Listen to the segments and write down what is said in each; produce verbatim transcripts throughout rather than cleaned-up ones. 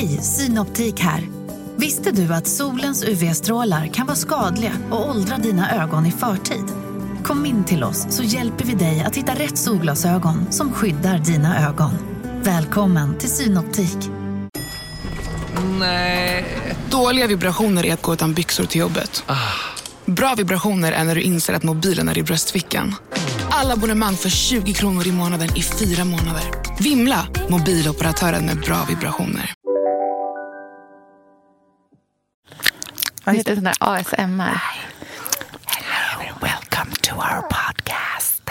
Hej, Synoptik här. Visste du att solens U V-strålar kan vara skadliga och åldra dina ögon i förtid? Kom in till oss så hjälper vi dig att hitta rätt solglasögon som skyddar dina ögon. Välkommen till Synoptik. Nej. Dåliga vibrationer är att gå utan byxor till jobbet. Bra vibrationer är när du inser att mobilen är i bröstfickan. Alla abonnemang för tjugo kronor i månaden i fyra månader. Vimla, mobiloperatören med bra vibrationer. Vad heter sån där A S M R? Hello and welcome to our podcast.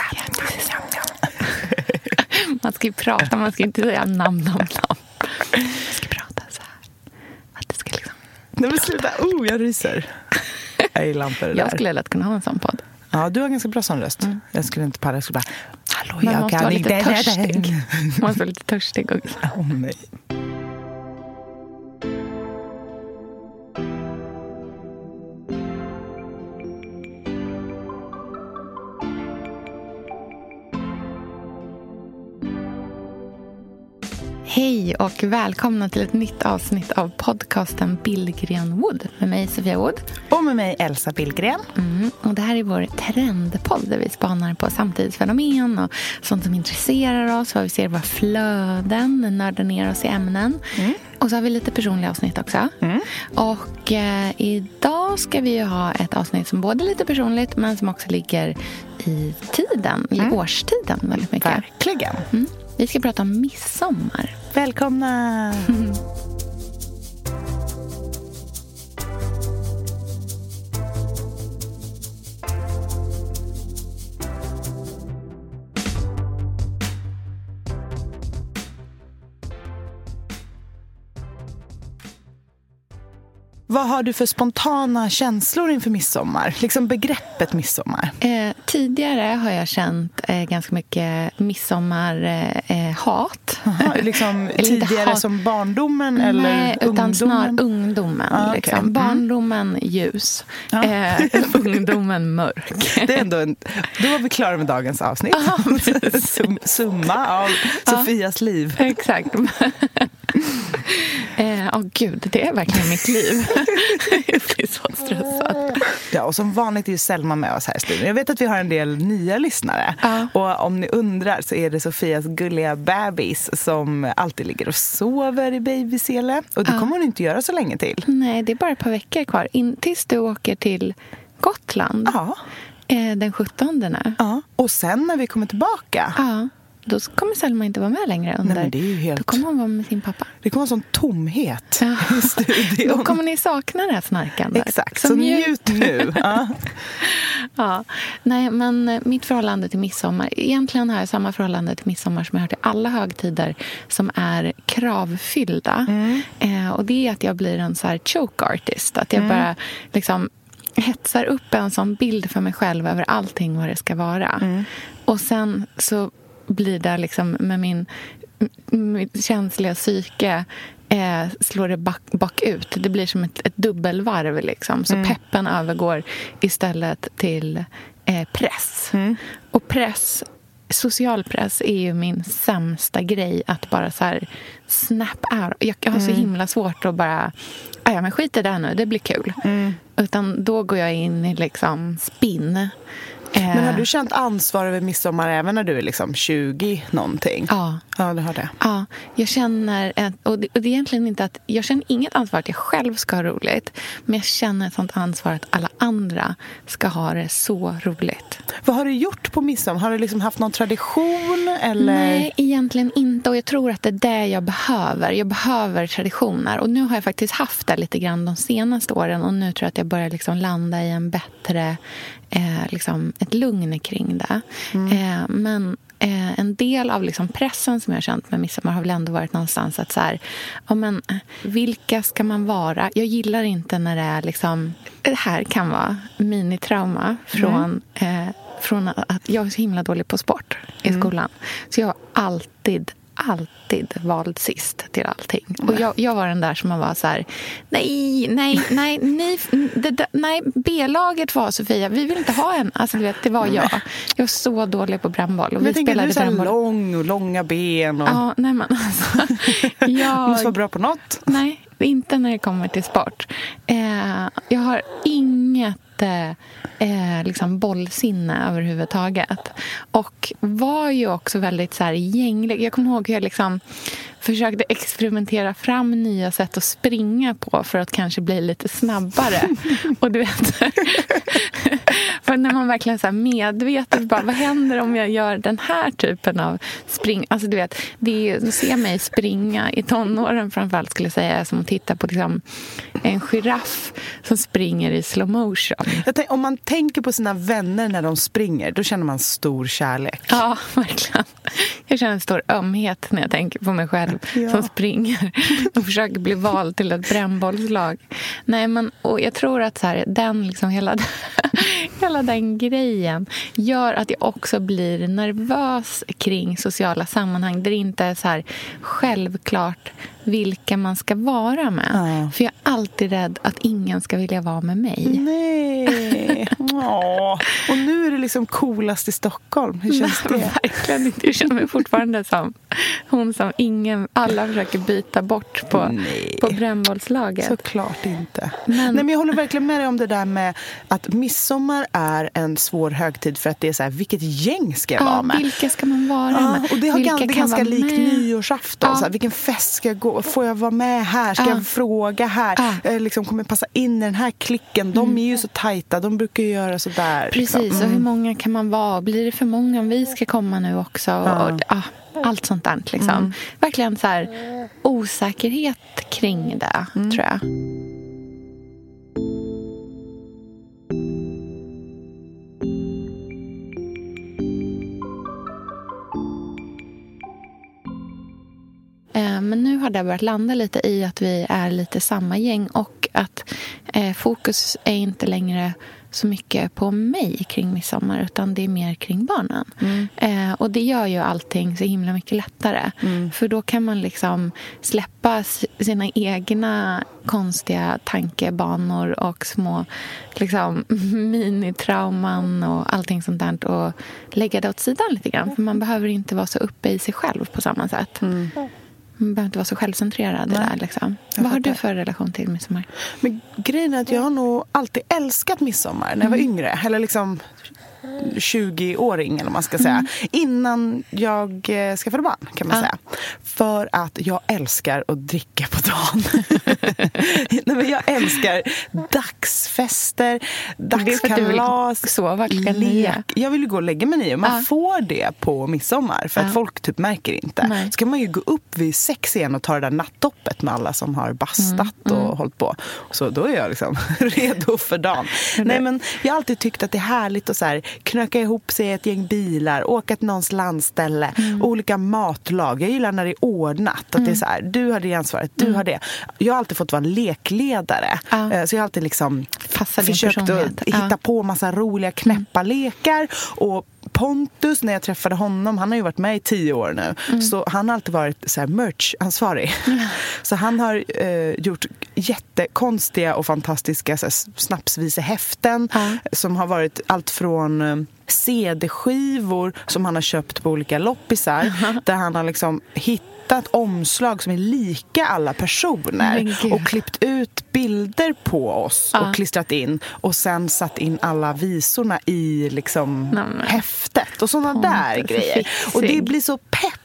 Man ska ju prata, man ska inte säga namn, namn, namn. Man ska prata så här. Att det ska liksom... Nej men sluta, oh jag ryser. Jag gillar inte det där. Jag skulle lätt kunna ha en sån podd. Ja, du har ganska bra sån röst. Mm. Jag skulle inte parra, jag skulle bara... Hallå, man jag måste kan inte... Man måste vara lite törstig också. Åh nej. Hej och välkomna till ett nytt avsnitt av podcasten Billgren Wood. Med mig Sofia Wood. Och med mig Elsa Billgren. Mm, och det här är vår trendpodd där vi spanar på samtidsfenomen och sånt som intresserar oss. Vad vi ser, våra flöden, nördar ner oss i ämnen. Mm. Och så har vi lite personliga avsnitt också. Mm. Och eh, idag ska vi ju ha ett avsnitt som både är lite personligt men som också ligger i tiden, mm. i årstiden väldigt mycket. Verkligen. Mm. Vi ska prata om midsommar. Välkomna! Mm. Vad har du för spontana känslor inför midsommar? Liksom begreppet midsommar. Eh, tidigare har jag känt eh, ganska mycket midsommarhat. Eh, liksom tidigare hat. Som barndomen Nej, eller ungdomen? Utan snarare ungdomen. Ah, okay. Liksom. Barndomen ljus. Ah. Eh, ungdomen mörk. Det är ändå en, då var vi klara med dagens avsnitt. Ah, Sum, summa av ah. Sofias liv. Exakt. Åh eh, oh gud, det är verkligen mitt liv. Jag blir så stressad. Ja, och som vanligt är ju Selma med oss här i studion. Jag vet att vi har en del nya lyssnare. Ah. Och om ni undrar så är det Sofias gulliga bebis som alltid ligger och sover i babysele. Och det ah. kommer hon inte göra så länge till. Nej, det är bara ett par veckor kvar. In, tills du åker till Gotland. Ah. Eh, den sjuttonde nu. Ah. Och sen när vi kommer tillbaka... Ah. Då kommer Selma inte vara med längre under. Nej, men det är ju helt... Då kommer hon vara med sin pappa. Det kommer en sån tomhet i studion. Då kommer ni sakna det här snarkandet. Exakt, så, så njut nu. Ja. Ja. Nej, men mitt förhållande till midsommar... Egentligen har jag samma förhållande till midsommar som jag har till alla högtider som är kravfyllda. Mm. Eh, och det är att jag blir en så här choke artist. Att jag mm. bara liksom... hetsar upp en sån bild för mig själv över allting vad det ska vara. Mm. Och sen så... blir där liksom med min, min känsliga psyke eh, slår det bak, bak ut. Det blir som ett, ett dubbelvarv liksom. Så mm. peppen övergår istället till eh, press. Mm. Och press, social press är ju min sämsta grej att bara så här snap out. Jag, jag har mm. så himla svårt att bara, ja men skit i det här nu, det blir kul. Mm. Utan då går jag in i liksom spinn. Men har du känt ansvar över midsommar även när du är liksom tjugo någonting? Ja. Ja, du har det. Ja, jag känner ett, och, det, och det är egentligen inte att jag känner inget ansvar att jag själv ska ha roligt, men jag känner ett sånt ansvar att alla andra ska ha det så roligt. Vad har du gjort på midsommar? Har du liksom haft någon tradition eller? Nej, egentligen inte, och jag tror att det är det jag behöver. Jag behöver traditioner, och nu har jag faktiskt haft det lite grann de senaste åren, och nu tror jag att jag börjar liksom landa i en bättre Eh, liksom ett lugn kring det. Mm. Eh, men eh, en del av liksom pressen som jag har känt med midsommar har väl ändå varit någonstans att så här, ja men vilka ska man vara? Jag gillar inte när det är liksom, det här kan vara minitrauma från, mm. eh, från att jag är så himla dålig på sport i skolan. Mm. Så jag har alltid alltid vald sist till allting. Och jag, jag var den där som man var så här, nej, nej, nej, nej, nej, nej, B-laget var Sofia, vi vill inte ha en. Alltså du vet, det var jag. Jag var så dålig på brännboll. Och vi spelade brännboll. Lång och långa ben. Och... Ja, nej men alltså. Jag måste vara bra på något. Nej, inte när det kommer till sport. Eh, jag har inget Eh, liksom bollsinne överhuvudtaget. Och var ju också väldigt så här gänglig. Jag kommer ihåg hur jag liksom försökte experimentera fram nya sätt att springa på för att kanske bli lite snabbare. Och du vet, för när man verkligen så här medvetet bara, vad händer om jag gör den här typen av spring? Alltså du vet, det är, se mig springa i tonåren framförallt skulle jag säga, som att titta på liksom en giraff som springer i slow motion. Jag tänk, om man tänker på sina vänner när de springer, då känner man stor kärlek. Ja, verkligen. Jag känner en stor ömhet när jag tänker på mig själv ja. som springer och försöker bli vald till ett brännbollslag. Nej, men och jag tror att så här, den liksom hela, hela den grejen gör att jag också blir nervös kring sociala sammanhang där det inte är så här självklart vilka man ska vara med. Ja. För jag är alltid rädd att ingen ska vilja vara med mig. Nej. Åh. Och nu är det liksom coolast i Stockholm. Hur känns Nej, det? Verkligen inte. Jag känner mig fortfarande som hon som ingen, alla försöker byta bort på, på brännbollslaget. Såklart inte. Men... Nej, men jag håller verkligen med dig om det där med att midsommar är en svår högtid för att det är så här, vilket gäng ska jag ja, vara med? Vilka ska man vara ja, med? Och det har vilka det kan ganska likt nyårsafton. Ja. Så här, vilken fest ska jag gå? Får jag vara med här? Ska ah. jag fråga här? Ah. Eh, liksom, kommer jag passa in i den här klicken? De mm. är ju så tajta. De brukar ju göra så där. Precis, liksom. mm. Och hur många kan man vara? Blir det för många om vi ska komma nu också? Ah. Och, och, ah, allt sånt där liksom. Mm. Verkligen så här osäkerhet kring det, mm. tror jag. Men nu har det börjat landa lite i att vi är lite samma gäng och att eh, fokus är inte längre så mycket på mig kring midsommar utan det är mer kring barnen. Mm. Eh, och det gör ju allting så himla mycket lättare. Mm. För då kan man liksom släppa sina egna konstiga tankebanor och små liksom minitrauman och allting sånt där och lägga det åt sidan lite grann. För man behöver inte vara så uppe i sig själv på samma sätt. Mm. Man behöver inte vara så självcentrerad där liksom. Vad har du för relation till midsommar? Men grejen är att jag har nog alltid älskat midsommar när jag var mm. yngre. Eller liksom tjugo-åring eller vad man ska säga. Mm. Innan jag skaffade barn kan man ja. säga. För att jag älskar att dricka på dagen. Nej, men jag älskar dagsfester, dagskalas, sova klockan nio. Jag vill ju gå och lägga mig nio. Man ja. får det på midsommar för att ja. folk typ märker inte. Nej. Så kan man ju gå upp vid sex igen och ta det där nattdoppet med alla som har bastat mm. och mm. hållit på. Så då är jag liksom redo för dagen. Nej, men jag har alltid tyckt att det är härligt att så här knöka ihop sig ett gäng bilar, åka till någons landställe, mm. olika matlag. Jag gillar när det är ordnat. Att mm. det är så här, du har det ansvaret, du mm. har det. Jag har alltid fått vara en lekledare. Ja. Så jag har alltid liksom Passar försökt att hitta ja. på massa roliga knäppa mm. lekar. Och Pontus, när jag träffade honom, han har ju varit med i tio år nu. Mm. Så han har alltid varit så här merch-ansvarig. Mm. Så han har eh, gjort jättekonstiga och fantastiska så här, snapsvisehäften mm. som har varit allt från... Eh, C D-skivor som han har köpt på olika loppisar uh-huh. där han har liksom hittat omslag som är lika alla personer och klippt ut bilder på oss uh. och klistrat in och sen satt in alla visorna i liksom no, no. häftet och sådana oh, där grejer. Och det blir så pepp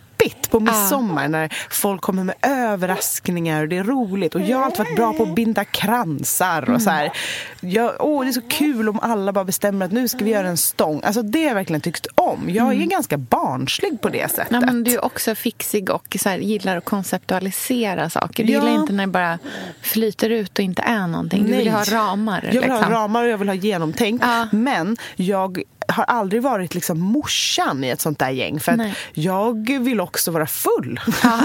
på midsommar ah. när folk kommer med överraskningar och det är roligt och jag har alltid varit bra på att binda kransar och så här. Jag, åh, det är så kul om alla bara bestämmer att nu ska vi göra en stång. Alltså det har jag verkligen tyckt om. Jag är mm. ganska barnslig på det sättet. Ja, men du är också fixig och så här, gillar att konceptualisera saker. Du ja. gillar inte när det bara flyter ut och inte är någonting. Du Nej. vill ha ramar. Jag vill liksom. ha ramar och jag vill ha genomtänkt. Ah. Men jag har aldrig varit liksom morsan i ett sånt där gäng för att Nej. jag vill också vara full. Ja.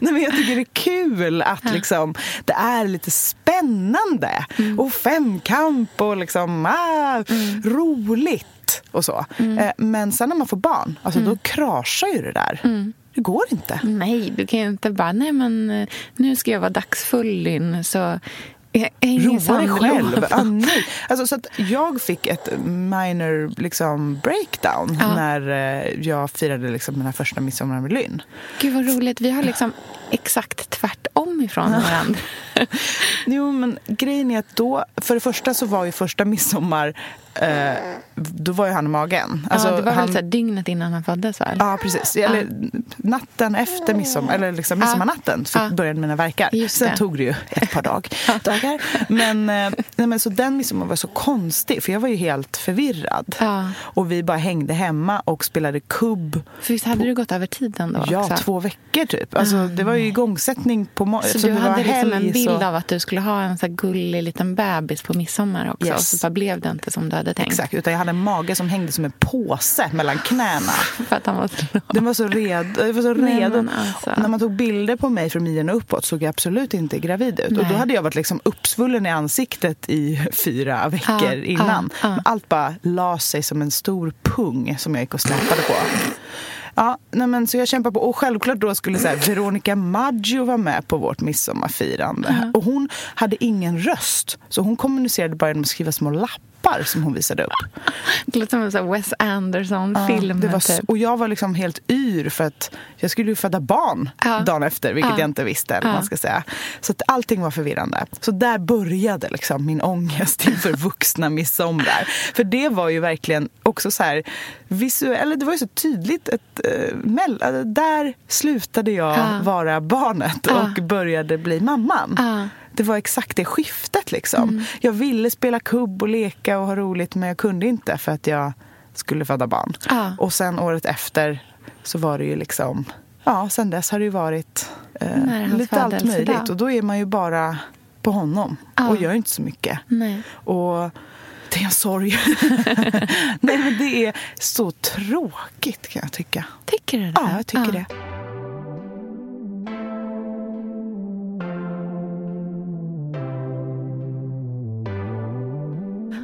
Nej, men jag tycker det är kul att ja. liksom, det är lite spännande mm. och femkamp och liksom ah, mm. roligt och så. Mm. Men sen när man får barn, alltså mm. då kraschar ju det där. Mm. Det går inte. Nej, du kan ju inte bara, nej men nu ska jag vara dagsfull in, så roa dig själv. Ah, nej. Alltså, så att jag fick ett minor liksom breakdown ja. när eh, jag firade liksom mina första midsommar med Linn. Gud vad roligt, vi har liksom exakt tvärtom ifrån ja. varandra. Jo, men grejen är att då, för det första så var ju första midsommar eh, då var ju han i magen. Alltså, ja, det var han, väl så här dygnet innan han föddes väl? Ja, precis. Eller ja. natten efter midsommar, eller liksom midsommarnatten ja. fick, började mina verkar. Sen tog det ju ett par dag, dagar. Men, nej, men så den midsommar var så konstig, för jag var ju helt förvirrad. Ja. Och vi bara hängde hemma och spelade kubb. För visst hade på, du gått över tiden då? Ja, också. två veckor typ. Alltså, mm. det var ju igångsättning på morgonen. Så, så du hade helg, liksom en bild så... av att du skulle ha en så här gullig liten bebis på midsommar också. Yes. Så bara blev det inte som du hade tänkt. Exakt, utan jag hade en mage som hängde som en påse mellan knäna. För att han var så... Den var så redo. Den var så redo. Nej, alltså. När man tog bilder på mig från midjan och uppåt såg jag absolut inte gravid ut. Nej. Och då hade jag varit liksom uppsvullen i ansiktet i fyra veckor ah, innan. Ah, ah. Allt bara la sig som en stor pung som jag gick och släppade på. Ja, nej men så jag kämpar på. Och självklart då skulle så här, Veronica Maggio vara med på vårt midsommarfirande. Mm. Och hon hade ingen röst. Så hon kommunicerade bara genom att skriva små lappar som hon visade upp. Det låter som en sån Wes Anderson-film. Ja, typ. Och jag var liksom helt yr för att jag skulle ju föda barn ja. dagen efter. Vilket ja. jag inte visste, eller ja. man ska säga. Så att allting var förvirrande. Så där började liksom min ångest inför vuxna midsommar. För det var ju verkligen också så här... Visuell, det var ju så tydligt ett, äh, där slutade jag ah. vara barnet och ah. började bli mamman ah. Det var exakt det skiftet liksom. mm. Jag ville spela kubb och leka och ha roligt, men jag kunde inte för att jag skulle föda barn. ah. Och sen året efter så var det ju liksom, ja, sen dess har det ju varit eh, lite allt möjligt då. Och då är man ju bara på honom ah. och gör inte så mycket. Nej. Och det är en sorg. Nej, men det är så tråkigt kan jag tycka. Tycker du det? Ja, jag tycker ja. det.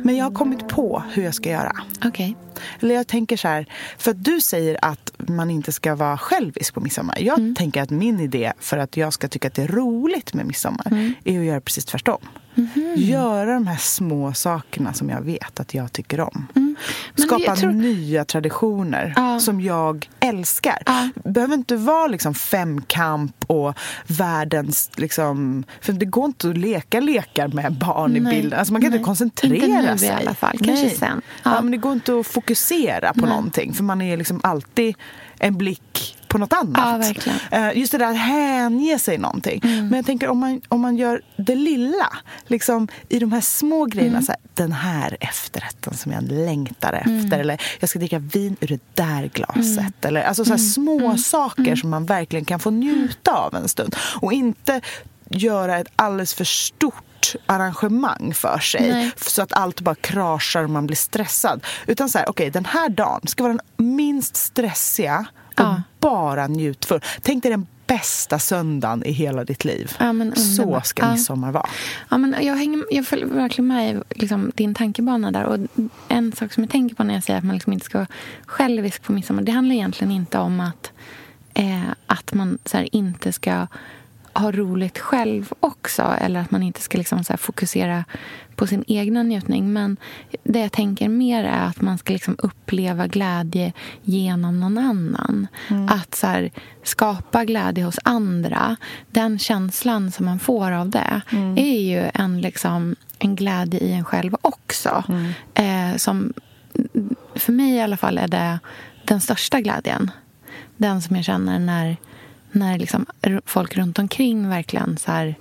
Men jag har kommit på hur jag ska göra. Okej. Okay. Eller jag tänker så här, för att du säger att man inte ska vara självisk på midsommar. Jag mm. tänker att min idé för att jag ska tycka att det är roligt med midsommar mm. är att göra precis tvärtom. Mm-hmm. Göra de här små sakerna som jag vet att jag tycker om. Mm. Skapa det, tror... nya traditioner uh. som jag älskar. Uh. Behöver inte vara liksom femkamp och världens... Liksom, för det går inte att leka lekar med barn Nej. i bilden. Alltså man kan Nej. inte koncentrera inte nu sig. I alla fall, kanske Nej. sen. Uh. Ja, men det går inte att fokusera på Nej. någonting. För man är liksom alltid en blick... på något annat. Ja, just det där att hänge sig någonting. Mm. Men jag tänker om man, om man gör det lilla liksom i de här små grejerna mm. så här, den här efterrätten som jag längtar efter mm. eller jag ska dricka vin ur det där glaset mm. eller alltså så här mm. små mm. saker mm. som man verkligen kan få njuta av en stund och inte göra ett alldeles för stort arrangemang för sig. Nej. Så att allt bara kraschar och man blir stressad. Utan så här, okej, okay, den här dagen ska vara den minst stressiga och ja. bara njutfull. Tänk dig den bästa söndagen i hela ditt liv. Ja, men, så ska ja. midsommar vara. Ja, men jag, hänger, jag följer verkligen med liksom, din tankebana där. Och en sak som jag tänker på när jag säger att man liksom inte ska vara självisk på midsommar, det handlar egentligen inte om att, eh, att man så här, inte ska ha roligt själv också, eller att man inte ska liksom så här fokusera på sin egna njutning, men det jag tänker mer är att man ska liksom uppleva glädje genom någon annan. Mm. Att så här, skapa glädje hos andra, den känslan som man får av det mm. är ju en, liksom, en glädje i en själv också. Mm. Eh, som för mig i alla fall är det den största glädjen. Den som jag känner när När liksom folk runt omkring verkligen så här,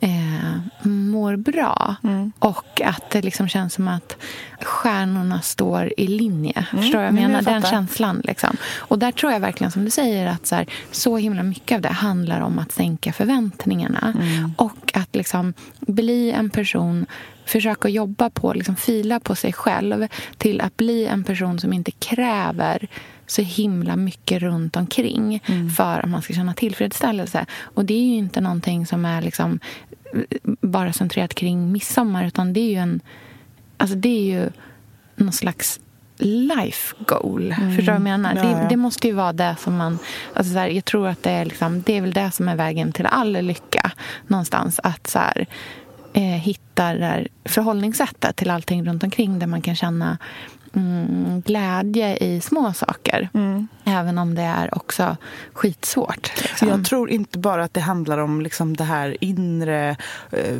eh, mår bra. Mm. Och att det liksom känns som att stjärnorna står i linje. Mm. Förstår jag menar? Jag Den känslan liksom. Och där tror jag verkligen som du säger att så, här, så himla mycket av det handlar om att sänka förväntningarna. Mm. Och att liksom bli en person... Försöka jobba på, liksom fila på sig själv till att bli en person som inte kräver så himla mycket runt omkring mm. för att man ska känna tillfredsställelse. Och det är ju inte någonting som är liksom bara centrerat kring midsommar, utan det är ju en, alltså det är ju någon slags life goal. Mm. Förstår du vad jag menar? Ja, ja. Det, det måste ju vara det som man... Alltså så här, jag tror att det är, liksom, det är väl det som är vägen till all lycka någonstans. Att så här, eh, hitta det här förhållningssättet till allting runt omkring där man kan känna mm, glädje i små saker. Mm. Även om det är också skitsvårt. Liksom. Jag tror inte bara att det handlar om liksom det här inre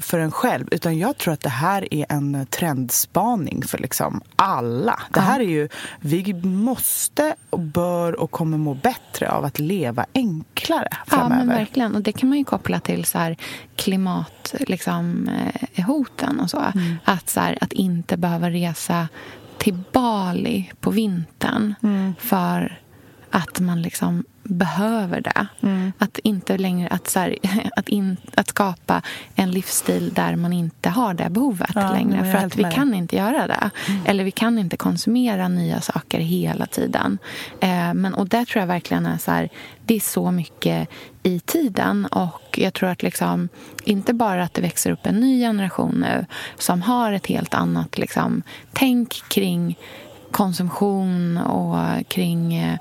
för en själv. Utan jag tror att det här är en trendspaning för liksom alla. Det här är ju, vi måste och bör och kommer må bättre av att leva enklare framöver. Ja, men verkligen. Och det kan man ju koppla till så här klimat, liksom, hoten och så. Mm. Att, så här, att inte behöva resa till Bali på vintern mm. för att man liksom behöver det. Mm. Att inte längre att, så här, att, in, att skapa en livsstil där man inte har det behovet ja, längre. För att vi kan inte göra det. Mm. Eller vi kan inte konsumera nya saker hela tiden. Eh, men, och det tror jag verkligen är så här, det är så mycket i tiden. Och jag tror att liksom, inte bara att det växer upp en ny generation nu som har ett helt annat liksom, tänk kring konsumtion och kring eh,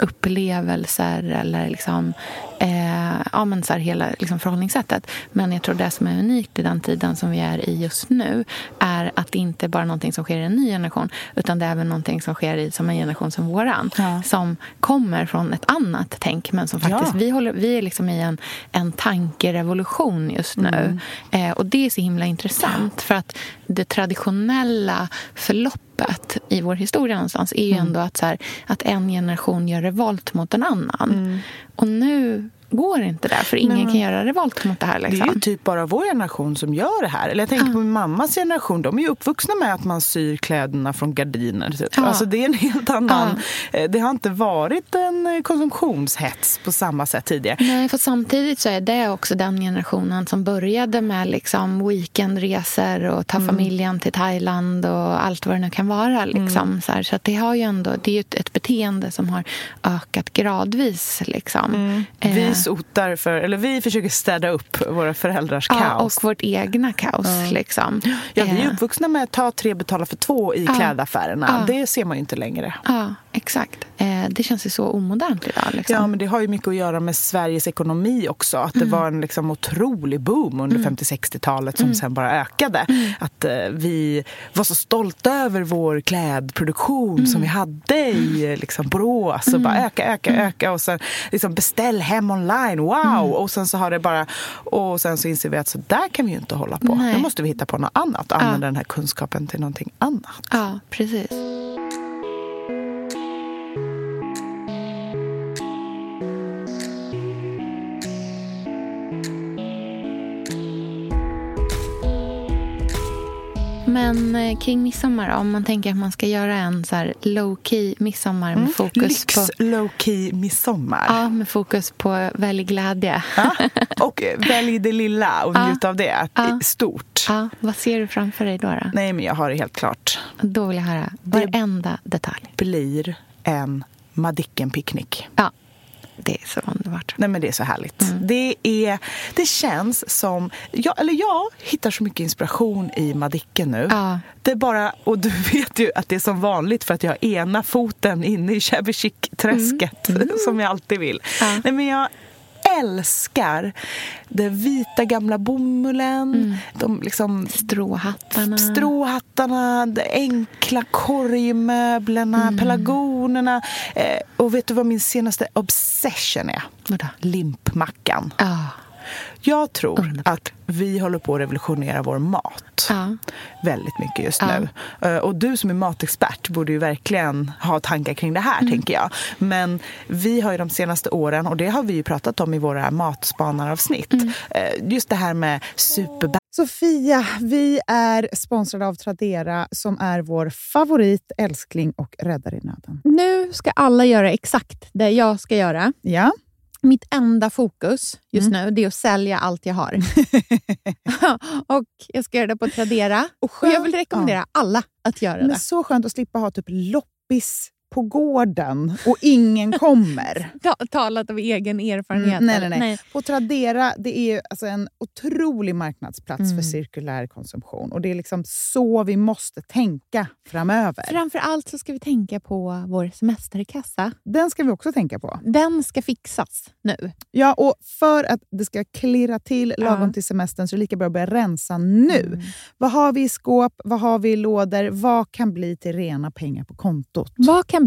upplevelser eller liksom, eh, ja, men så här hela liksom förhållningssättet. Men jag tror det som är unikt i den tiden som vi är i just nu är att det inte bara är någonting som sker i en ny generation utan det är även någonting som sker i som en generation som våran ja. Som kommer från ett annat tänk men som faktiskt ja. vi, håller, vi är liksom i en, en tankerevolution just nu. Mm. Eh, och det är så himla intressant ja. För att det traditionella förloppet i vår historia någonstans är ju mm. ändå att, så här, att en generation gör revolt mot en annan. Mm. Och nu går inte det, för ingen Nej. Kan göra revolt mot det här. Liksom. Det är ju typ bara vår generation som gör det här. Eller jag tänker mm. på min mammas generation. De är ju uppvuxna med att man syr kläderna från gardiner. Typ. Ja. Alltså det är en helt annan... Ja. Det har inte varit en konsumtionshets på samma sätt tidigare. Nej, för samtidigt så är det också den generationen som började med liksom weekendresor och ta mm. familjen till Thailand och allt vad det nu kan vara. Liksom. Mm. Så, här, så att det har ju ändå... Det är ju ett beteende som har ökat gradvis. Liksom. Mm. Vi Otar för, eller vi försöker städa upp våra föräldrars ja, kaos. Och vårt egna kaos. Mm. Liksom. Ja, vi är uppvuxna med att ta tre betala för två i ja. Klädaffärerna. Ja. Det ser man ju inte längre. Ja, exakt. Det känns ju så omodernt idag. Liksom. Ja, men det har ju mycket att göra med Sveriges ekonomi också. Att det mm. var en liksom, otrolig boom under mm. femtio-sextiotalet som mm. sen bara ökade. Mm. Att eh, vi var så stolta över vår klädproduktion mm. som vi hade i liksom, Borås. Mm. Bara öka, öka, mm. öka. Och sen liksom, beställ hem online. Wow! Mm. Och sen så har det bara... Och sen så inser vi att så där kan vi ju inte hålla på. Nej. Nu måste vi hitta på något annat och använda ja. Den här kunskapen till någonting annat. Ja, precis. Men kring midsommar, om man tänker att man ska göra en så här low-key midsommar med fokus mm. Lyx, på... Lyx low-key midsommar. Ja, med fokus på välj glädje. Ja. Och välj det lilla och njut ja. Av det. Ja. Stort. Ja. Vad ser du framför dig då, då? Nej, men jag har det helt klart. Då vill jag höra varenda detalj. Det blir en Madicken-picknick. Ja. Det är så underbart. Nej, men det är så härligt. Mm. Det, är, det känns som... Jag, eller jag hittar så mycket inspiration i Madicken nu. Ja. Det är bara... Och du vet ju att det är som vanligt för att jag har ena foten inne i Träsket mm. Mm. som jag alltid vill. Ja. Nej, men jag... älskar den vita gamla bomullen, mm. de liksom stråhattarna, stråhattarna, de enkla korgmöblerna, mm. pelargonerna eh, och vet du vad min senaste obsession är? Vadå? Limpmackan. Ah. Jag tror Underbar. Att vi håller på att revolutionera vår mat ja. Väldigt mycket just ja. Nu. Och du som är matexpert borde ju verkligen ha tankar kring det här, mm. tänker jag. Men vi har ju de senaste åren, och det har vi ju pratat om i våra matspanaravsnitt, mm. just det här med superbär. Sofia, vi är sponsrade av Tradera som är vår favorit, älskling och räddare i nöden. Nu ska alla göra exakt det jag ska göra. Ja. Mitt enda fokus just mm. nu det är att sälja allt jag har. Och jag ska göra det på Tradera. Och, skönt, och jag vill rekommendera ja. Alla att göra det. Men så skönt att slippa ha typ loppis på gården och ingen kommer. Talat av egen erfarenhet. Mm, nej, nej, nej. nej. På Tradera, det är ju alltså en otrolig marknadsplats mm. för cirkulär konsumtion. Och det är liksom så vi måste tänka framöver. Framförallt så ska vi tänka på vår semesterkassa. Den ska vi också tänka på. Den ska fixas nu. Ja, och för att det ska klirra till lagom ja. till semestern så är det lika bra att börja rensa nu. Mm. Vad har vi i skåp? Vad har vi i lådor? Vad kan bli till rena pengar på kontot? Vad kan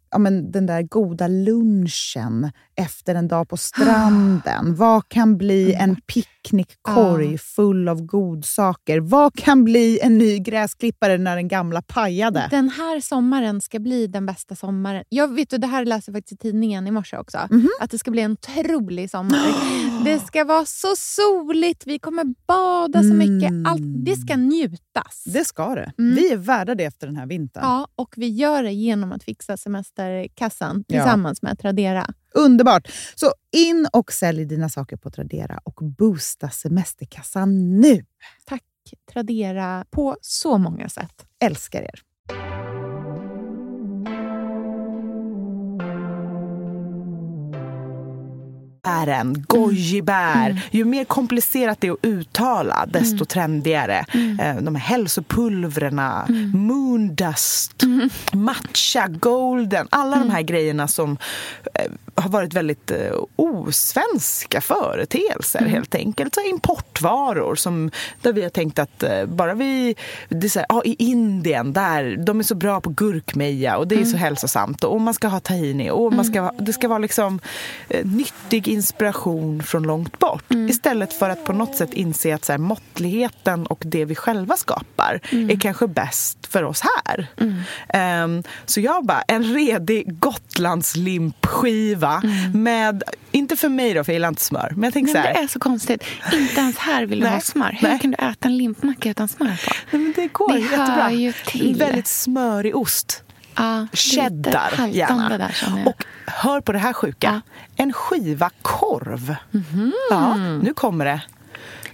ja, men den där goda lunchen efter en dag på stranden? Vad kan bli en picknickkorg full av godsaker? Vad kan bli en ny gräsklippare när den gamla pajade? Den här sommaren ska bli den bästa sommaren. Jag vet, det här läser jag faktiskt i tidningen i morse också. Mm-hmm. Att det ska bli en otrolig sommar. Det ska vara så soligt. Vi kommer bada så mycket. Mm. Allt, det ska njutas. Det ska det. Mm. Vi är värda det efter den här vintern. Ja, och vi gör det genom att fixa semesterkassan tillsammans ja. med Tradera. Underbart! Så in och sälj dina saker på Tradera och boosta semesterkassan nu! Tack Tradera på så många sätt. Älskar er! Bären, gojibär. Mm. Ju mer komplicerat det är att uttala, desto mm. trendigare. Mm. De här hälsopulverna, mm. moondust, mm. matcha, golden. Alla mm. de här grejerna som har varit väldigt osvenska företeelser mm. helt enkelt. Så importvaror som, där vi har tänkt att bara vi... Det är så här, ah, i Indien, där, de är så bra på gurkmeja och det är mm. så hälsosamt. Och man ska ha tahini och man ska, det ska vara liksom eh, nyttig inspiration från långt bort. Mm. Istället för att på något sätt inse att så här, måttligheten och det vi själva skapar mm. är kanske bäst för oss här. Mm. Um, så jag bara, en redig Gotlandslimpskiva mm. med, inte för mig då, för jag gillar inte smör. Men jag tänker men så här, det är så konstigt. Inte ens här vill du ha smör. Hur nej. kan du äta en limpmacka utan smör på? Nej, men det går det jättebra. Hör ju till. Väldigt smörig ost. Ah, cheddar gärna. Och hör på det här sjuka. Ah. En skiva korv. Mm-hmm. Ja, nu kommer det.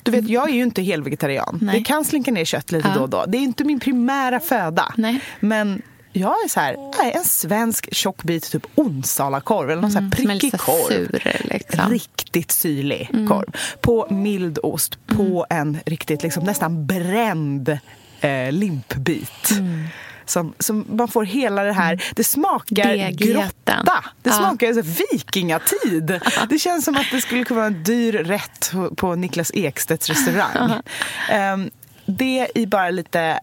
Du vet, jag är ju inte helvegetarian. Nej. Det kan slinka ner kött lite ah. då och då. Det är inte min primära föda. Nej. Men jag är så här, nej, en svensk tjock bit typ onsalakorv eller någon mm, så här prickig korv. Sur, liksom. Riktigt syrlig mm. korv. På mild ost, på mm. en riktigt liksom nästan bränd eh, limpbit. Mm. Som, som man får hela det här. Det smakar Degieten. grotta. Det ja. smakar så vikingatid. Det känns som att det skulle kunna vara en dyr rätt på Niklas Ekstedts restaurang. um, det i bara lite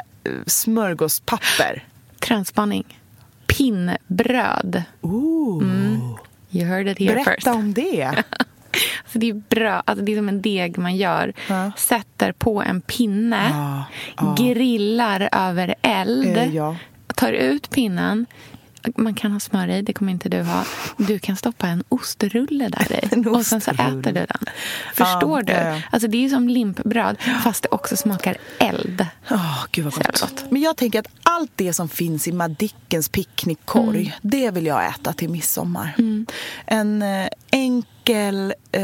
smörgåspapper. Trendspanning. Pinnbröd. Ooh. Mm. You heard it here. Berätta first. Berätta om det. Alltså det är bröd, alltså det är som en deg man gör, ja. sätter på en pinne, ja. Ja. grillar över eld, eh, ja. tar ut pinnen. Man kan ha smör i, det kommer inte du ha. Du kan stoppa en ostrulle där i och sen så äter du den. Förstår um, du? Äh. Alltså det är ju som limpbröd fast det också smakar eld. Åh, oh, gud vad gott. gott. Men jag tänker att allt det som finns i Madickens picknickkorg, mm. det vill jag äta till midsommar. Mm. En eh, enkel, eh,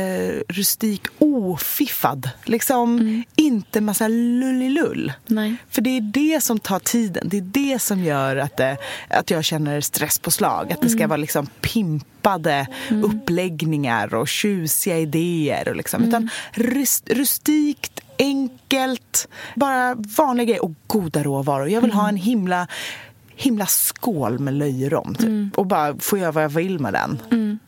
rustik, ofiffad. Liksom mm. inte massa lullilull. Nej. För det är det som tar tiden. Det är det som gör att, eh, att jag känner stresspåslag, att det ska vara liksom pimpade mm. uppläggningar och tjusiga idéer och liksom. mm. utan rust, rustikt, enkelt, bara vanliga grejer och goda råvaror. Jag vill mm. ha en himla himla skål med löjrom typ. mm. och bara få göra vad jag vill med den. mm.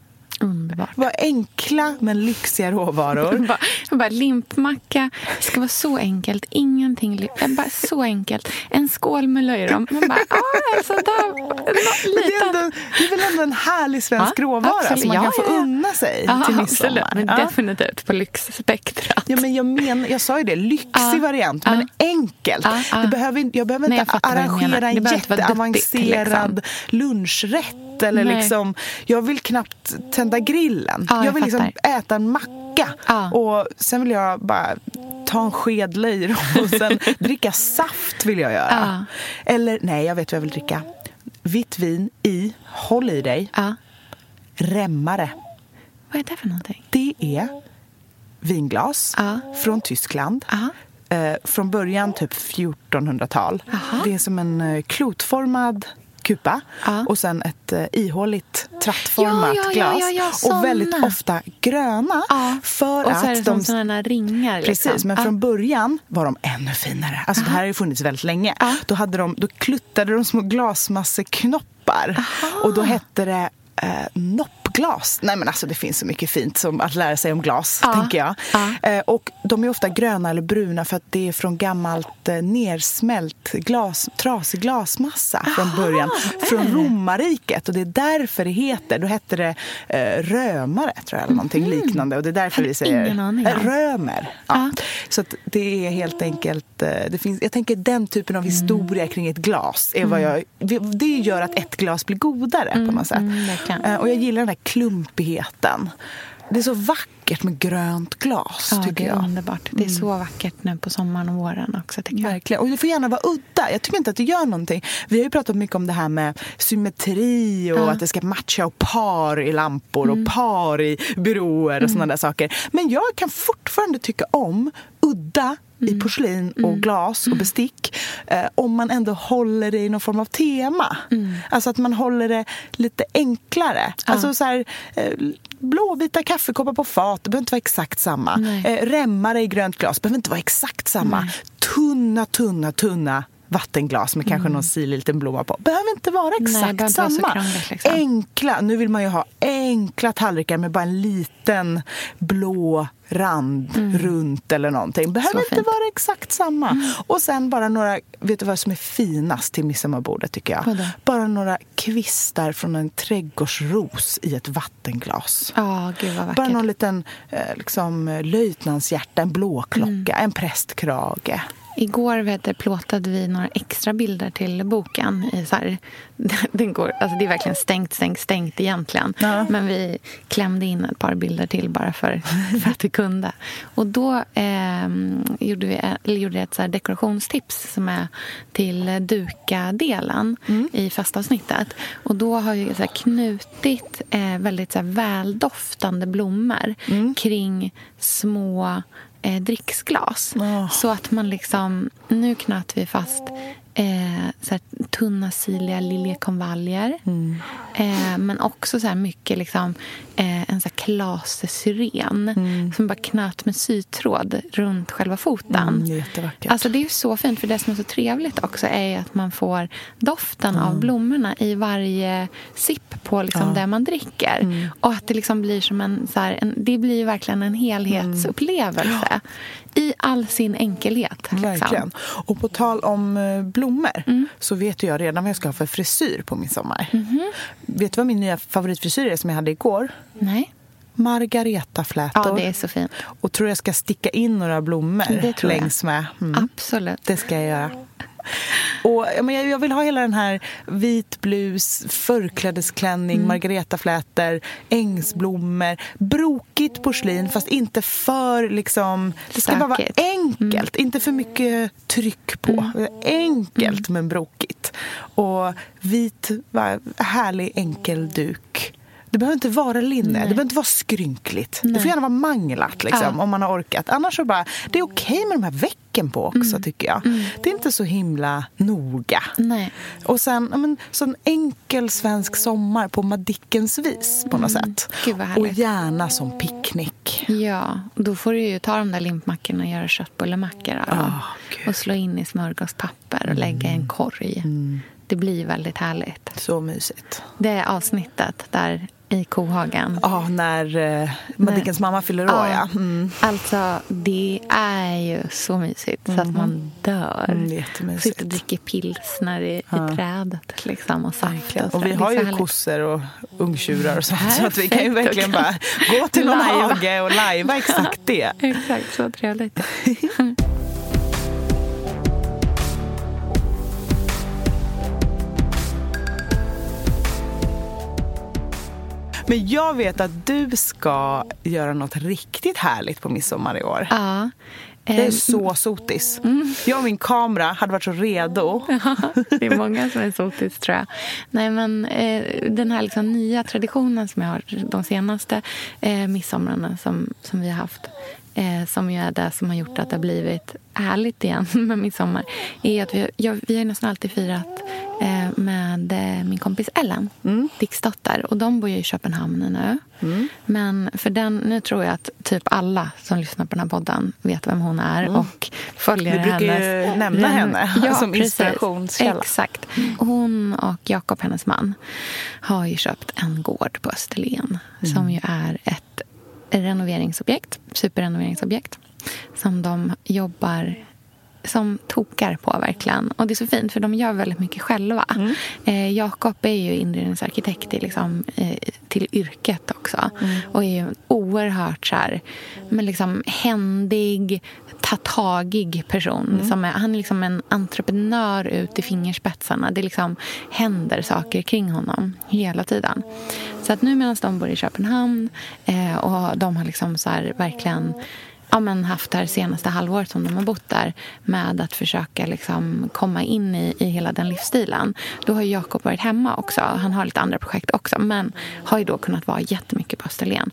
Underbart. Var enkla men lyxiga råvaror. bara, bara limpmacka. Det ska vara så enkelt. Ingenting. Bara så enkelt. En skål med löjrom. Man bara, ja, alltså där. Lite. Det, är ändå, det är väl ändå en härlig svensk ja, råvara absolut. som man ja, kan ja. få unna sig ja, till midsommar. Men ja. definitivt på lyxspektrat. Ja, men jag menar, jag sa ju det. Lyxig ja. variant, men ja. enkelt. Ja, ja. Det behöver, jag behöver Nej, inte jag arrangera en jätteavancerad liksom. lunchrätt. Eller Nej. liksom, jag vill knappt tända grillen. Ja, jag, jag vill liksom äta en macka. Ja. Och sen vill jag bara ta en sked löjrom och sen dricka saft vill jag göra. Ja. Eller, nej, jag vet vad jag vill dricka. Vitt vin i, håll i dig. Ja. Rämmare. Vad är det för någonting? Det är vinglas ja. från Tyskland. Ja. eh, från början typ fjortonhundratal. Aha. Det är som en klotformad kupa ah. och sen ett eh, ihåligt trattformat ja, ja, glas ja, ja, ja, och väldigt ofta gröna ah. för och så att de sådana ringar precis liksom. Men ah. från början var de ännu finare. Alltså ah. det här har ju funnits väldigt länge. Ah. Då hade de då kluttade de små glasmasseknoppar ah. och då hette det eh, noppglas. Nej men alltså det finns så mycket fint som att lära sig om glas ah. tänker jag. Ah. Eh, och de är ofta gröna eller bruna för att det är från gammalt eh, nersmält glas, trasig glasmassa från ah. början från romarriket och det är därför det heter då hette det eh, römare tror jag eller någonting mm. liknande och det är därför vi säger eh, römer. Ja. Ah. Så att det är helt enkelt eh, det finns jag tänker den typen av historia mm. kring ett glas är vad jag det, det gör att ett glas blir godare mm. på något sätt. Mm, eh, och jag gillar den här klumpigheten. Det är så vackert med grönt glas, ja, tycker jag. Ja, det är underbart. Det är så vackert nu på sommaren och våren också, tycker jag. Verkligen. Och det får gärna vara udda. Jag tycker inte att det gör någonting. Vi har ju pratat mycket om det här med symmetri och ja. Att det ska matcha och par i lampor mm. och par i byråer och mm. sådana där saker. Men jag kan fortfarande tycka om udda mm. i porslin och mm. glas och bestick eh, om man ändå håller det i någon form av tema. Mm. Alltså att man håller det lite enklare. Ja. Alltså så här... Eh, blåvita kaffekoppar på fat, det behöver inte vara exakt samma. Eh, remmare i grönt glas behöver inte vara exakt samma. Nej. Tunna, tunna, tunna vattenglas med mm. kanske någon sirlig liten blomma på. Behöver inte vara exakt Nej, samma. Vara krångligt, liksom. Enkla, nu vill man ju ha enkla tallrikar med bara en liten blå rand mm. runt eller någonting. Behöver inte vara exakt samma. Mm. Och sen bara några, vet du vad som är finast till midsommarbordet tycker jag? Vadå? Bara några kvistar från en trädgårdsros i ett vattenglas. Oh, gud vad vackert. Bara någon liten liksom, löjtnantshjärta, en blåklocka, mm. en prästkrage. Igår vet du, plåtade vi några extra bilder till boken. I så här, den går, alltså det är verkligen stängt, stängt, stängt egentligen. Ja. Men vi klämde in ett par bilder till bara för, för att vi kunde. Och då eh, gjorde vi eller gjorde ett så här dekorationstips som är till duka-delen mm. i fastavsnittet. Och då har jag så här knutit eh, väldigt så här väldoftande blommor mm. kring små... Eh, dricksglas. Oh. Så att man liksom, nu knöt vi fast eh, så här, tunna sirliga liljekonvaljer mm. eh, men också så här mycket liksom, eh, en så här klasesyren mm. som bara knöt med sytråd runt själva foten. Mm, alltså det är ju så fint, för det som är så trevligt också är att man får doften mm. av blommorna i varje sipp på liksom ja. Det man dricker mm. och att det liksom blir som en, så här, en det blir verkligen en helhetsupplevelse mm. i all sin enkelhet. Verkligen. Liksom. Och på tal om blommor mm. så vet jag redan vad jag ska ha för frisyr på min sommar. Mm-hmm. Vet du vad min nya favoritfrisyr är som jag hade igår? Nej. Margaretaflätor. Ja, det är så fint. Och tror jag ska sticka in några blommor längs med. Mm. Absolut. Det ska jag göra. Och, men jag vill ha hela den här vit blus, förklädesklänning, mm. margaretaflätor, ängsblommor, brokigt porslin fast inte för liksom, det ska bara vara enkelt, mm. inte för mycket tryck på, mm. enkelt mm. men brokigt och vit, härlig enkel duk. Det behöver inte vara linne, Nej. Det behöver inte vara skrynkligt. Nej. Det får gärna vara manglat liksom, ja. Om man har orkat. Annars så bara, det är okej med de här vecken på också mm. tycker jag. Mm. Det är inte så himla noga. Nej. Och sen, ja, men, så en enkel svensk sommar på Madickens vis på något mm. sätt. Gud vad härligt. Och gärna som picknick. Ja, då får du ju ta de där limpmackorna och göra köttbullemackor av dem. Oh, och slå in i smörgåspapper och mm. lägga i en korg. Mm. Det blir väldigt härligt. Så mysigt. Det är avsnittet där i Kohagen. Ja, oh, när eh, Madickens mamma fyller år, ah, ja. Mm. Alltså, det är ju så mysigt mm. så att man dör. Mm, jättemysigt. Sitter och dricker pilsner i, ah. i trädet liksom, och saft. Och, och vi har ju kossor och ungtjurar och sånt. Perfekt. Så att vi kan ju verkligen bara gå till någon hage och lajva exakt det. Exakt, så trevligt. Men jag vet att du ska göra något riktigt härligt på midsommar i år. Ja, Det är så sotis. Mm. Jag och min kamera hade varit så redo. Ja, det är många som är sotis, tror jag. Nej, men eh, den här liksom nya traditionen som jag har de senaste eh, midsommarna som, som vi har haft, eh, som ju är det som har gjort att det har blivit härligt igen med midsommar, är att vi, jag, vi har nästan alltid firat eh, med eh, min kompis Ellen, mm. Dicksdotter. Och de bor ju i Köpenhamn nu. Mm. Men för den, nu tror jag att typ alla som lyssnar på den här podden vet vem hon är, mm. och följer hennes... Vi brukar hennes, ju nämna den, henne ja, som inspirationskälla. Exakt. Hon och Jakob, hennes man, har ju köpt en gård på Österlen, mm. som ju är ett renoveringsobjekt, superrenoveringsobjekt, som de jobbar som tokar på verkligen. Och det är så fint för de gör väldigt mycket själva. Mm. Eh, Jakob är ju inredningsarkitekt i, liksom, eh, till yrket också. Mm. Och är ju oerhört så här, men liksom händig, tatagig person. Mm. Som är, han är liksom en entreprenör ut i fingerspetsarna. Det liksom händer saker kring honom hela tiden. Så att nu medan de bor i Köpenhamn eh, och de har liksom så här verkligen... Ja, men haft det här senaste halvåret som de har bott där med att försöka liksom komma in i, i hela den livsstilen. Då har Jakob varit hemma också. Han har lite andra projekt också, men har ju då kunnat vara jättemycket på Österlen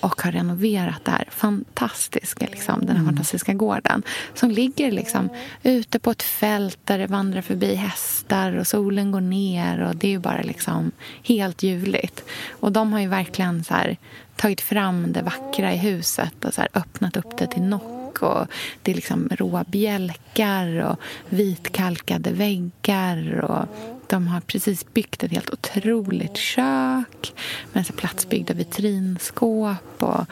och har renoverat det här fantastiska, liksom, den här mm. fantastiska gården som ligger liksom ute på ett fält där det vandrar förbi hästar och solen går ner och det är ju bara liksom helt ljuvligt. Och de har ju verkligen så här tagit fram det vackra i huset och så här öppnat upp det till nock, och det är liksom råa bjälkar och vitkalkade väggar, och de har precis byggt ett helt otroligt kök med så platsbyggda vitrinskåp och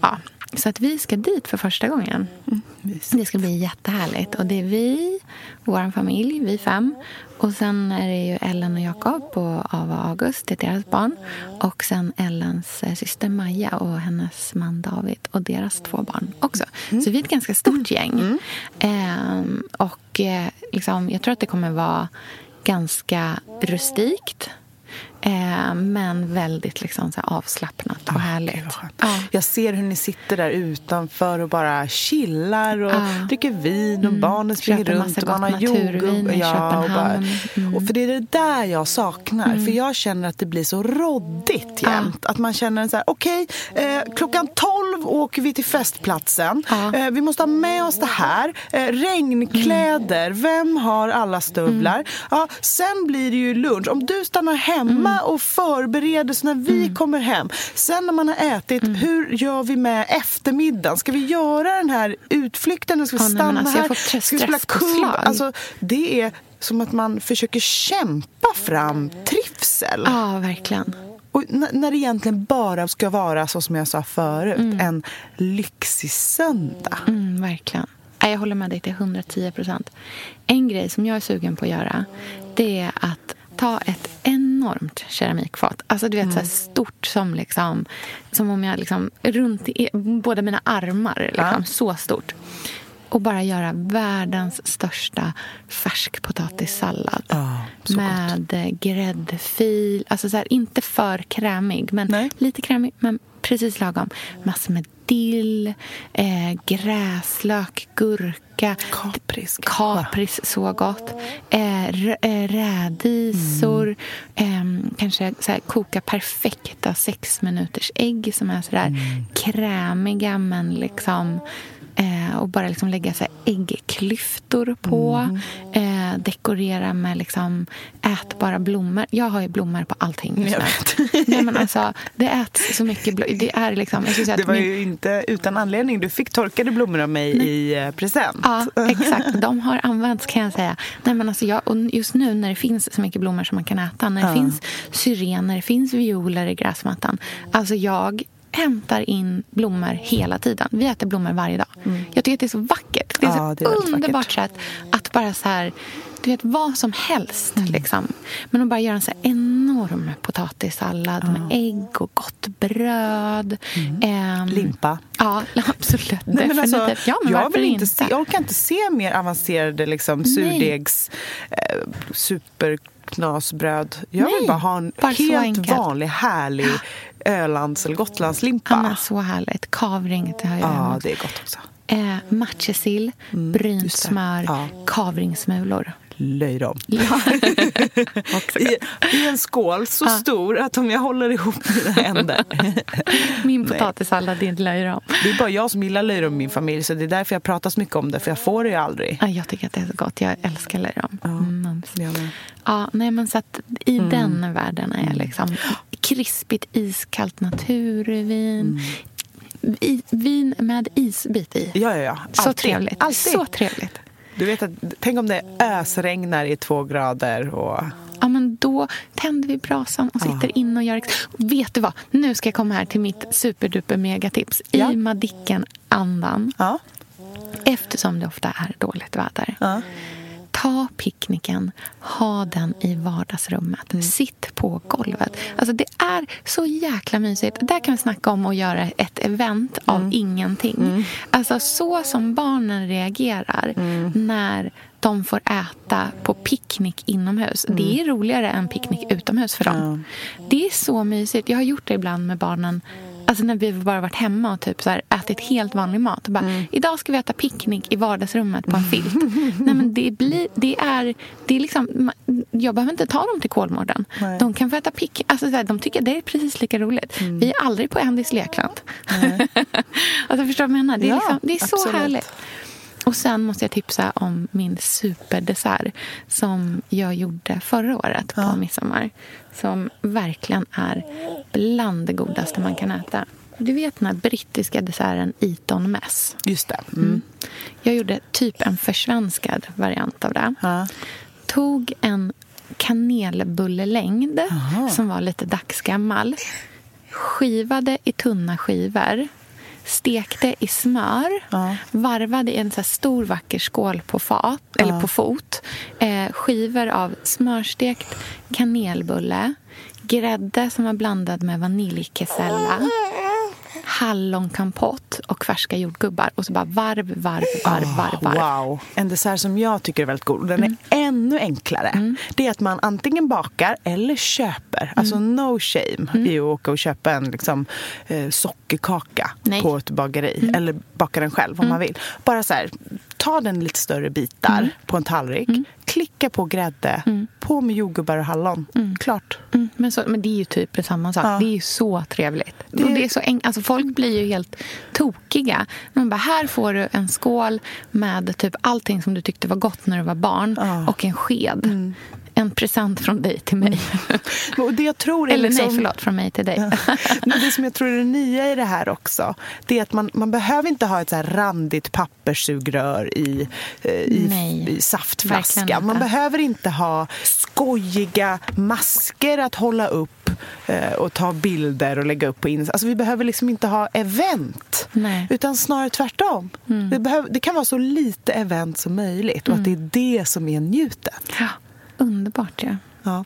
ja, så att vi ska dit för första gången. Mm, det ska bli jättehärligt. Och det är vi, vår familj, vi fem. Och sen är det ju Ellen och Jakob och Ava och August, det är deras barn. Och sen Ellens syster Maja och hennes man David och deras två barn också. Mm. Så vi är ett ganska stort gäng. Mm. Ehm, och liksom, jag tror att det kommer vara ganska rustikt. Eh, men väldigt liksom så här avslappnat och ah, härligt. Ah. Jag ser hur ni sitter där utanför och bara chillar och ah. dricker vin och mm. barnen springer köper runt och man har jordgubb. Ja, och, bara, mm. och för det är det där jag saknar. Mm. För jag känner att det blir så råddigt jämt. Ah. Att man känner så här, okej, okay, eh, klockan tolv åker vi till festplatsen. Ah. Eh, vi måste ha med oss det här. Eh, regnkläder, mm. vem har alla stövlar? Mm. Ja, sen blir det ju lunch. Om du stannar hemma, mm. och förbereder så när vi mm. kommer hem. Sen när man har ätit, mm. hur gör vi med eftermiddagen? Ska vi göra den här utflykten? Eller ska vi ja, stanna alltså, här? Ska vi spela kul? Alltså, det är som att man försöker kämpa fram trivsel. Ja, verkligen. Och n- när det egentligen bara ska vara så som jag sa förut. Mm. En lyxig söndag. Mm, verkligen. Jag håller med dig till hundra tio procent. En grej som jag är sugen på att göra, det är att ta ett enormt keramikfat. Alltså du vet mm. så här stort som liksom, som om jag liksom runt i, båda mina armar liksom, ja. Så stort. Och bara göra världens största färskpotatissallad. Ah, med gott. Gräddfil. Alltså så här, inte för krämig. Men nej. Lite krämig, men precis lagom. Massor med dill, eh, gräslök, gurka. Kapris. Kapris, så gott. Eh, r- eh, rädisor. Mm. Eh, kanske så här, koka perfekta sex minuters ägg som är så där mm. krämiga, men liksom... Eh, och bara liksom lägga så här äggklyftor på. Mm. Eh, dekorera med liksom ätbara blommor. Jag har ju blommor på allting. Nej, Nej, men alltså, det äts så mycket blommor. Det, är liksom, jag skulle säga det att var min... ju inte utan anledning. Du fick torkade blommor av mig Nej. i present. Ja, exakt. De har använts, kan jag säga. Nej, men alltså, jag, och just nu när det finns så mycket blommor som man kan äta. När det uh. finns syrener, det finns violer i gräsmattan. Alltså jag... hämtar in blommor hela tiden. Vi äter blommor varje dag. Mm. Jag tycker att det är så vackert. Det är ja, så det är underbart sätt att bara så här, du vet, vad som helst mm. liksom. Men att bara göra en så här enorm potatissallad mm. med ägg och gott bröd. Mm. Ehm, Limpa. Ja, absolut. Nej, men alltså, ja, men jag vill inte se, jag kan inte se mer avancerade liksom surdegs eh, super knasbröd. Jag Nej, vill bara ha en bara helt vanlig, härlig Ölands- eller Gotlandslimpa. Ja, så härligt. Kavring, det har jag. Ja, det är gott också. eh, matjessill, mm, brynt smör, ja, kavringsmulor. Löj dem. Ja. I, I en skål så, ja, stor att om jag håller ihop mina händer. Min potatissallad, det är inte löj dem. Det är bara jag som gillar löj dem i min familj, så det är därför jag pratar så mycket om det, för jag får det ju aldrig. Ja, jag tycker att det är så gott. Jag älskar löj dem. Ja, mm, ja, nej, men så att i mm. den världen är jag liksom krispigt, iskallt naturvin. Mm. I, vin med isbit i. Ja, ja, ja. Alltid. Så trevligt. Alltid. Så trevligt. Du vet att, tänk om det ösregnar i två grader och... Ja, men då tänder vi brasan och sitter, ja, in och gör... Vet du vad? Nu ska jag komma här till mitt superduper megatips. Ja. I Madicken-andan, ja, eftersom det ofta är dåligt väder. Ja. Ta picknicken, ha den i vardagsrummet. Mm. Sitt på golvet. Alltså det är så jäkla mysigt. Där kan vi snacka om att göra ett event av mm. ingenting. Mm. Alltså så som barnen reagerar mm. när de får äta på picknick inomhus. Mm. Det är roligare än picknick utomhus för dem. Mm. Det är så mysigt. Jag har gjort det ibland med barnen. Alltså när vi bara varit hemma och typ så här, ätit helt vanlig mat. Och bara, mm. idag ska vi äta picknick i vardagsrummet på en filt. Nej, men det blir, det är, det är liksom, jag behöver inte ta dem till Kolmården. Nej. De kan få äta picknick. Alltså så här, de tycker det är precis lika roligt. Mm. Vi är aldrig på Andys lekland. Alltså förstår du vad jag menar? Det är, ja, liksom, det är så absolut härligt. Och sen måste jag tipsa om min superdessert som jag gjorde förra året på ja. midsommar. Som verkligen är bland det godaste man kan äta. Du vet den här brittiska desserten Eton Mess. Just det. Mm. Mm. Jag gjorde typ en försvenskad variant av det. Ja. Tog en kanelbullelängd Aha. som var lite dagsgammal. Skivade i tunna skivor. Stekte i smör, ja. varvade i en så här stor vacker skål på fat, ja. eller på fot, eh, skivor av smörstekt kanelbulle, grädde som var blandad med vaniljkesella, hallonkampott och färska jordgubbar. Och så bara varv, varv, varv, oh, varv, varv. Wow, en dessert som jag tycker är väldigt god. Den mm. är ännu enklare. Mm. Det är att man antingen bakar eller köper. Mm. Alltså no shame mm. i att åka och köpa en liksom, eh, sockerkaka Nej. på ett bageri. Mm. Eller baka den själv om mm. man vill. Bara så här, ta den lite större bitar mm. på en tallrik. Mm. Klicka på grädde. Mm. På med jordgubbar och hallon. Mm. Klart. Mm. Men, så, men det är ju typ samma sak. Ja. Det är ju så trevligt. Det är, det är så en, alltså folk blir ju helt tokiga. Man bara, här får du en skål med typ allting som du tyckte var gott när du var barn. Ja. Och en sked. Mm. En present från dig till mig. Och det jag tror är Eller liksom... nej, förlåt, från mig till dig. Men det som jag tror är det nya i det här också, det är att man, man behöver inte ha ett så här randigt papperssugrör i, i, i saftflaska. Man behöver inte ha skojiga masker att hålla upp och ta bilder och lägga upp på Instagram. Alltså vi behöver liksom inte ha event. Nej. Utan snarare tvärtom. Mm. Det, behöver, det kan vara så lite event som möjligt och mm. att det är det som är njutet. Ja. Underbart, ja. Ja.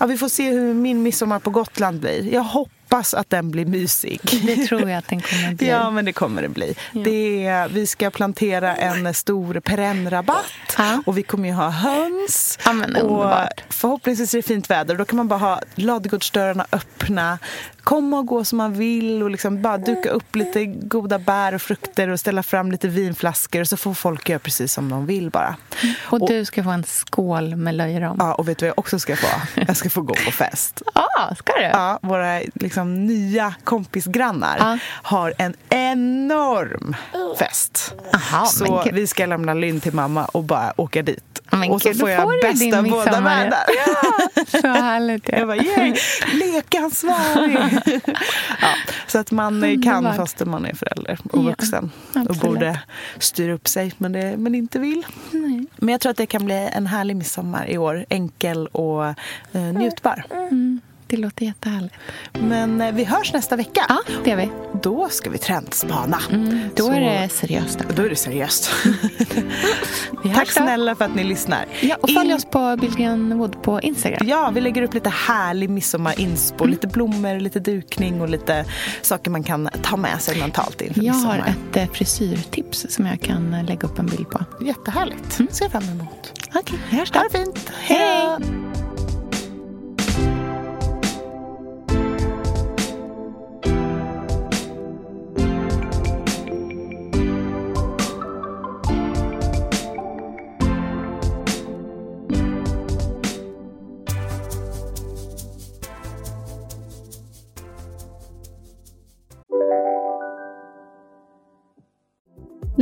Ja, vi får se hur min midsommar på Gotland blir. Jag hoppas att den blir mysig. Det tror jag att den kommer bli. Ja, men det kommer den bli. Ja. Det är, vi ska plantera en stor perennrabatt. Ja. Och vi kommer ju ha höns. Ja, men underbart. Och förhoppningsvis är det fint väder. Då kan man bara ha ladugårdsdörrarna öppna. Komma och gå som man vill och liksom bara duka upp lite goda bär och frukter och ställa fram lite vinflaskor, och så får folk göra precis som de vill bara. Och, och du ska få en skål med löjrom. Ja, och vet du vad jag också ska få? Jag ska få gå på fest. Ja, ah, ska du? Ja, våra liksom nya kompisgrannar ah. har en enorm fest. Aha, så vi ska lämna Linn till mamma och bara åka dit. Men och så gud, får jag får bästa båda världar. Ja, så härligt. Ja. Jag bara, yay, lekansvarig. Ja, så att man Underbar. kan fast man är förälder och ja, vuxen. Absolut. Och borde styra upp sig, men, det, men inte vill. Nej. Men jag tror att det kan bli en härlig midsommar i år. Enkel och eh, njutbar. Mm, det låter jättehärligt. Men eh, vi hörs nästa vecka. Ja, det gör vi. Då ska vi trendspana. Mm, då så, är det seriöst. Då är det seriöst. Tack snälla för att ni lyssnar. Ja, och följ In... oss på Billgren Wood på Instagram. Ja, vi lägger upp lite härlig midsommarinspo. Mm. Lite blommor, lite dukning och lite saker man kan ta med sig mentalt inför jag midsommar. Jag har ett frisyrtips som jag kan lägga upp en bild på. Jättehärligt. Mm. Ser fram emot. Okej, okay, vi hörs då. Ha det fint. Hej!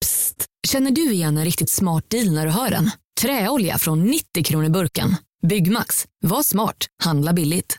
Psst, känner du igen en riktigt smart deal när du hör den? Träolja från nittio kronor burken. Byggmax, var smart, handla billigt.